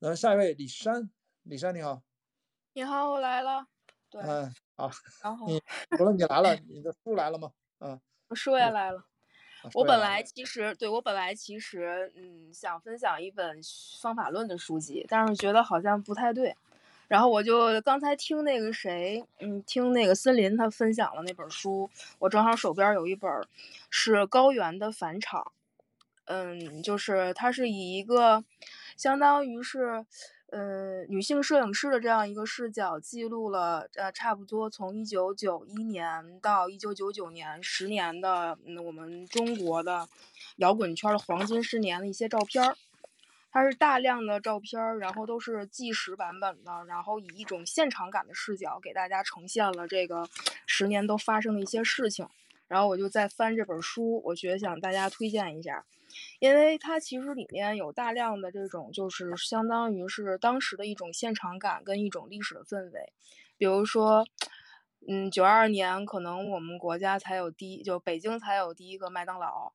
然后下一位李珊，李珊你好。你好，我来了。对，好。然后除了你来了，你的书来了吗？我书也来了。我本来其实想分享一本方法论的书籍，但是觉得好像不太对。然后我就刚才听那个谁，听那个森林他分享了那本书，我正好手边有一本是高原的返场，就是它是以一个相当于是女性摄影师的这样一个视角，记录了差不多从1991年到1999年10年的我们中国的摇滚圈的黄金10年的一些照片儿。它是大量的照片，然后都是纪实版本的，然后以一种现场感的视角给大家呈现了这个10年都发生的一些事情。然后我就在翻这本书，我觉得想大家推荐一下，因为它其实里面有大量的这种就是相当于是当时的一种现场感跟一种历史的氛围。比如说92年可能我们国家才有北京才有第一个麦当劳，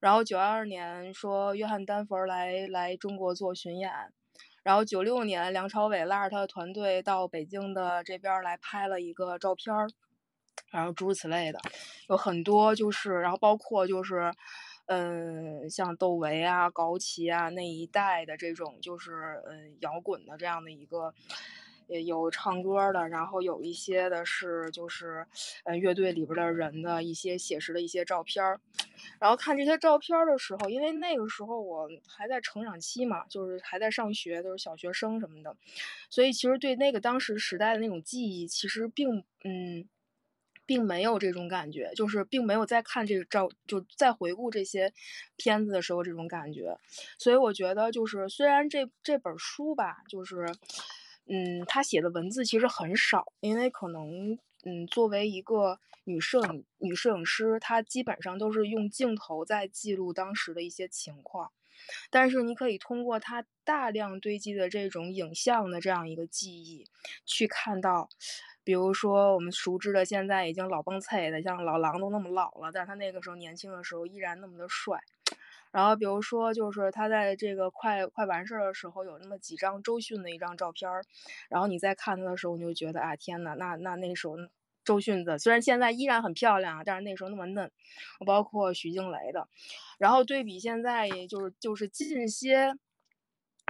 然后92年说约翰丹佛来中国做巡演，然后96年梁朝伟拉着他的团队到北京的这边来拍了一个照片，然后诸如此类的有很多，就是然后包括就是像窦唯啊、高旗啊那一代的这种就是摇滚的这样的一个，也有唱歌的，然后有一些的是就是乐队里边的人的一些写实的一些照片。然后看这些照片的时候，因为那个时候我还在成长期嘛，就是还在上学，都是小学生什么的，所以其实对那个当时时代的那种记忆其实并没有这种感觉，就是并没有在看这个就在回顾这些片子的时候这种感觉。所以我觉得就是虽然这本书吧，就是他写的文字其实很少，因为可能作为一个女摄影师，她基本上都是用镜头在记录当时的一些情况，但是你可以通过她大量堆积的这种影像的这样一个记忆去看到，比如说我们熟知的现在已经老崩脆的像老狼都那么老了，但他那个时候年轻的时候依然那么的帅。然后比如说就是他在这个快完事儿的时候有那么几张周迅的一张照片，然后你在看他的时候你就觉得啊天哪，那时候周迅的虽然现在依然很漂亮，但是那时候那么嫩。包括徐静蕾的，然后对比现在就是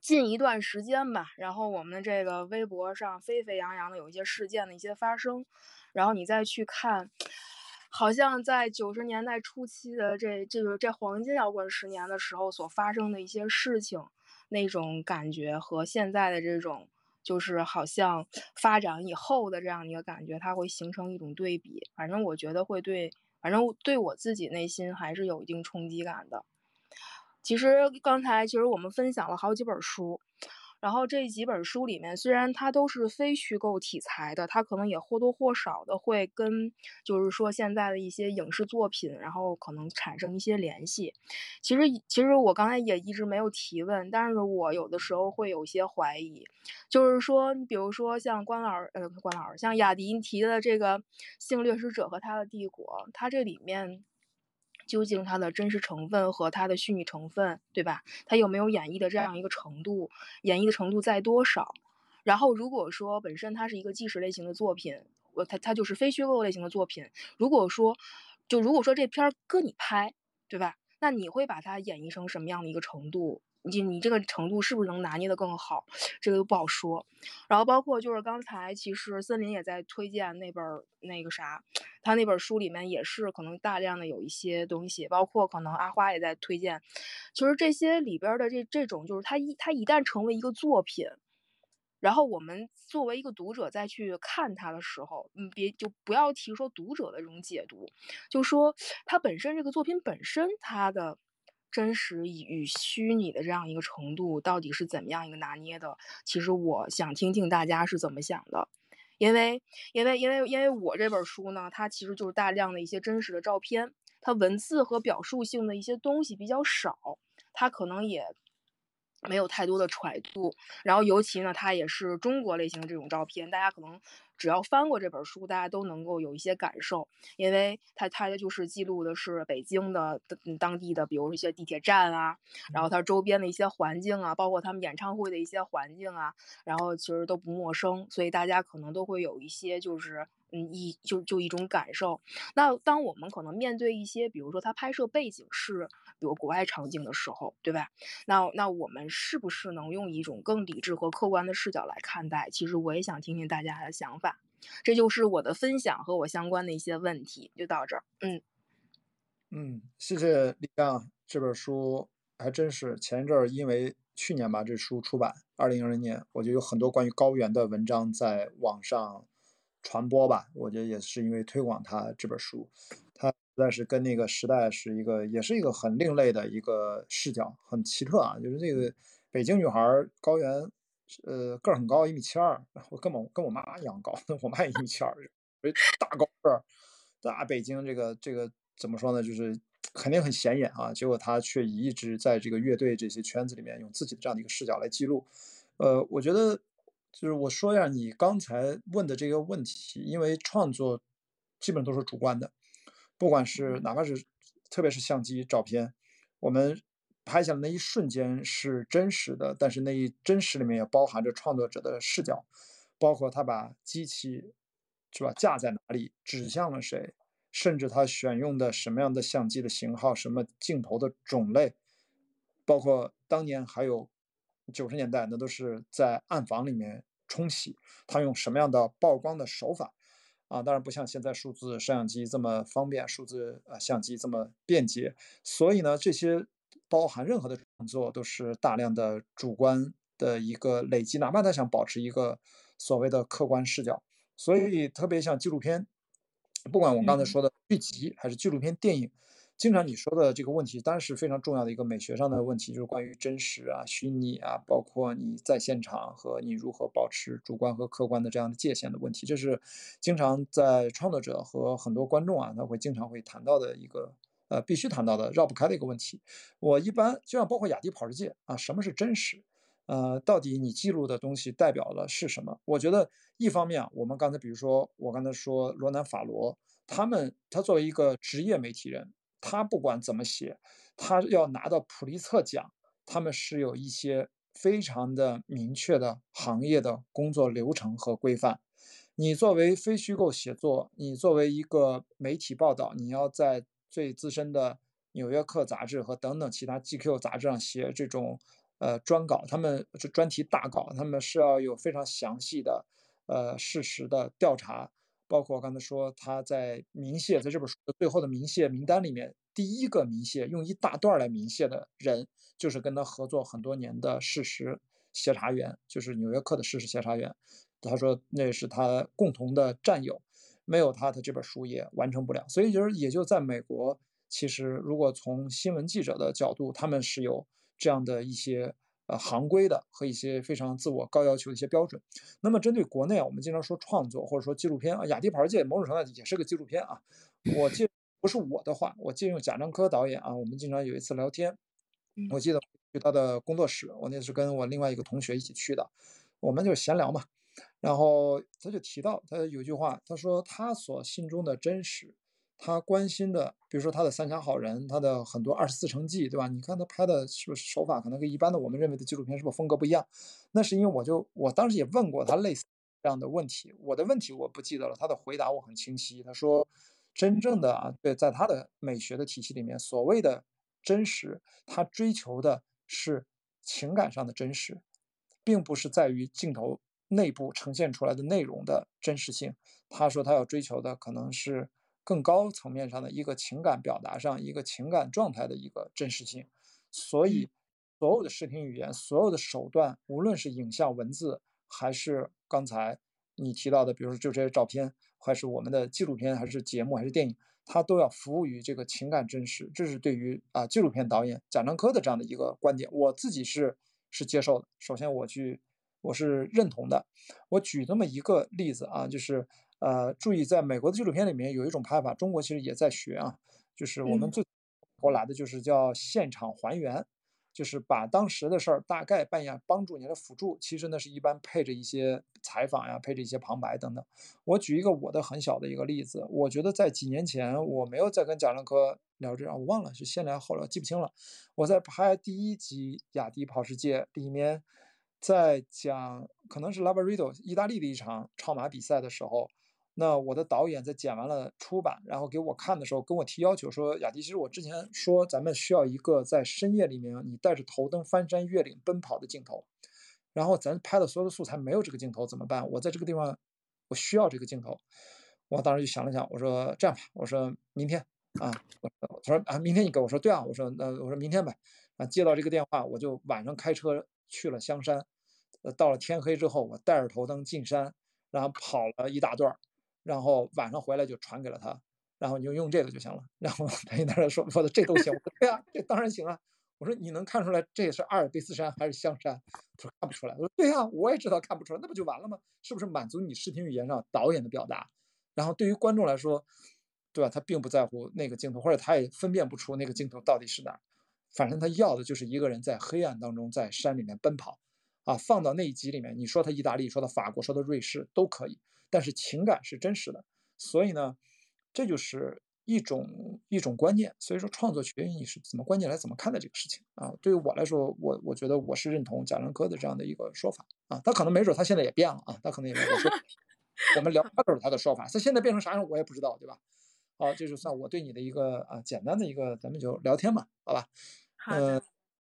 近一段时间吧，然后我们这个微博上沸扬扬的有一些事件的一些发生，然后你再去看，好像在90年代初期的这黄金摇滚10年的时候所发生的一些事情，那种感觉和现在的这种就是好像发展以后的这样一个感觉，它会形成一种对比。反正我觉得对我自己内心还是有一定冲击感的。其实刚才我们分享了好几本书，然后这几本书里面虽然它都是非虚构题材的，它可能也或多或少的会跟就是说现在的一些影视作品然后可能产生一些联系。其实我刚才也一直没有提问，但是我有的时候会有些怀疑，就是说比如说像像雅迪提的这个性掠食者和他的帝国，它这里面究竟它的真实成分和它的虚拟成分，对吧？它有没有演绎的这样一个程度？演绎的程度在多少？然后如果说本身它是一个纪实类型的作品，它就是非虚构类型的作品。如果说这片儿搁你拍，对吧？那你会把它演绎成什么样的一个程度？你这个程度是不是能拿捏的更好，这个都不好说。然后包括就是刚才其实森林也在推荐那本他那本书里面也是可能大量的有一些东西，包括可能阿花也在推荐，就是这些里边的这种就是它一旦成为一个作品，然后我们作为一个读者再去看它的时候，就不要提说读者的这种解读，就说它本身这个作品本身它的真实与虚拟的这样一个程度到底是怎么样一个拿捏的？其实我想听听大家是怎么想的，因为我这本书呢，它其实就是大量的一些真实的照片，它文字和表述性的一些东西比较少，它可能也没有太多的揣度。然后尤其呢，它也是中国类型的这种照片，大家可能只要翻过这本书，大家都能够有一些感受，因为它就是记录的是北京的当地的，比如一些地铁站啊，然后它周边的一些环境啊，包括他们演唱会的一些环境啊，然后其实都不陌生，所以大家可能都会有一些就是。一种感受。那当我们可能面对一些，比如说他拍摄背景是，比如国外场景的时候，对吧？那我们是不是能用一种更理智和客观的视角来看待？其实我也想听听大家的想法。这就是我的分享和我相关的一些问题，就到这儿。谢谢李亮。这本书还真是前一阵儿因为。去年吧，这书出版，2020年，我觉得有很多关于高原的文章在网上传播吧。我觉得也是因为推广他这本书，他实在是跟那个时代是一个，也是一个很另类的一个视角，很奇特啊。就是这个北京女孩高原，个儿很高，1.72米，我跟我妈一样高，我妈也1.72米，大高个儿，大北京这个怎么说呢，就是。肯定很显眼啊，结果他却一直在这个乐队这些圈子里面用自己的这样的一个视角来记录。我觉得就是我说一下你刚才问的这个问题，因为创作基本都是主观的，不管是哪怕是特别是相机照片，我们拍下的那一瞬间是真实的，但是那一真实里面也包含着创作者的视角，包括他把机器是吧架在哪里，指向了谁。甚至他选用的什么样的相机的型号，什么镜头的种类，包括当年还有90年代，那都是在暗房里面冲洗，他用什么样的曝光的手法啊？当然不像现在数字摄像机这么方便，数字相机这么便捷。所以呢，这些包含任何的创作都是大量的主观的一个累积，哪怕他想保持一个所谓的客观视角，所以特别像纪录片。不管我刚才说的剧集还是纪录片电影，经常你说的这个问题当然是非常重要的一个美学上的问题，就是关于真实啊、虚拟啊，包括你在现场和你如何保持主观和客观的这样的界限的问题，这是经常在创作者和很多观众啊，他会经常会谈到的一个必须谈到的绕不开的一个问题。我一般就像包括雅迪跑世界啊，什么是真实？到底你记录的东西代表了是什么？我觉得一方面啊，我们刚才比如说我刚才说罗南法罗，他作为一个职业媒体人，他不管怎么写，他要拿到普利策奖，他们是有一些非常的明确的行业的工作流程和规范。你作为非虚构写作，你作为一个媒体报道，你要在最资深的纽约客杂志和等等其他 GQ 杂志上写这种专稿，他们就专题大稿，他们是要有非常详细的事实的调查，包括我刚才说他在明谢，在这本书的最后的明谢名单里面，第一个明谢用一大段来明谢的人，就是跟他合作很多年的事实协查员，就是纽约客的事实协查员，他说那是他共同的战友，没有他这本书也完成不了。所以就是也就在美国，其实如果从新闻记者的角度，他们是有这样的一些行规的和一些非常自我高要求的一些标准。那么针对国内啊，我们经常说创作或者说纪录片啊，雅迪跑世界某种程度也是个纪录片啊。我借不是我的话，我借用贾樟柯导演啊，我们经常有一次聊天，我记得去他的工作室，我那是跟我另外一个同学一起去的，我们就闲聊嘛。然后他就提到他有句话，他说他所心中的真实。他关心的，比如说他的三峡好人，他的很多24城记，对吧？你看他拍的是不是手法可能跟一般的我们认为的纪录片是不是风格不一样？那是因为我当时也问过他类似这样的问题，我的问题我不记得了，他的回答我很清晰。他说，真正的啊，对，在他的美学的体系里面，所谓的真实，他追求的是情感上的真实，并不是在于镜头内部呈现出来的内容的真实性。他说他要追求的可能是。更高层面上的一个情感表达上一个情感状态的一个真实性，所以所有的视听语言所有的手段，无论是影像文字还是刚才你提到的比如说就这些照片，还是我们的纪录片还是节目还是电影，它都要服务于这个情感真实。这是对于纪录片导演贾樟柯的这样的一个观点，我自己是接受的，首先我是认同的。我举这么一个例子啊，就是注意，在美国的纪录片里面有一种拍法，中国其实也在学啊，就是我们最后来的就是叫现场还原，就是把当时的事儿大概办一下，帮助你的辅助。其实呢是一般配着一些采访呀，配着一些旁白等等。我举一个我的很小的一个例子，我觉得在几年前我没有再跟贾樟柯聊这，我忘了是先聊后聊，记不清了。我在拍第一集《雅迪跑世界》里面，在讲可能是 Laboratorio 意大利的一场超马比赛的时候。那我的导演在剪完了出版，然后给我看的时候，跟我提要求说：“雅迪，其实我之前说咱们需要一个在深夜里面你带着头灯翻山越岭奔跑的镜头，然后咱拍的所有的素材没有这个镜头怎么办？我在这个地方，我需要这个镜头。”我当时就想了想，我说：“这样吧，我说明天啊，我说啊，明天你给我说对啊，我说那我说明天吧。”啊，接到这个电话，我就晚上开车去了香山，到了天黑之后，我带着头灯进山，然后跑了一大段。然后晚上回来就传给了他，然后你就用这个就行了。然后他一那说，我说这都行，我说对啊，这当然行啊。我说你能看出来这是阿尔卑斯山还是香山？他说看不出来。我说对啊，我也知道看不出来，那不就完了吗？是不是满足你视听语言上导演的表达？然后对于观众来说，对吧？他并不在乎那个镜头，或者他也分辨不出那个镜头到底是哪儿。反正他要的就是一个人在黑暗当中，在山里面奔跑。啊，放到那一集里面，你说他意大利，说他法国，说他瑞士都可以，但是情感是真实的。所以呢，这就是一种观念。所以说，创作取决于你是怎么观念来怎么看待这个事情啊。对于我来说，我觉得我是认同贾樟柯的这样的一个说法啊。他可能没准他现在也变了啊，他可能也没有说我们聊他都是他的说法，他现在变成啥样我也不知道，对吧？好，这就算我对你的一个啊简单的一个，咱们就聊天嘛，好吧？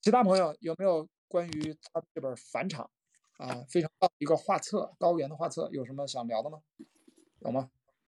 其他朋友有没有？关于他这本《返场》啊，非常棒一个画册，高原的画册，有什么想聊的吗？有吗？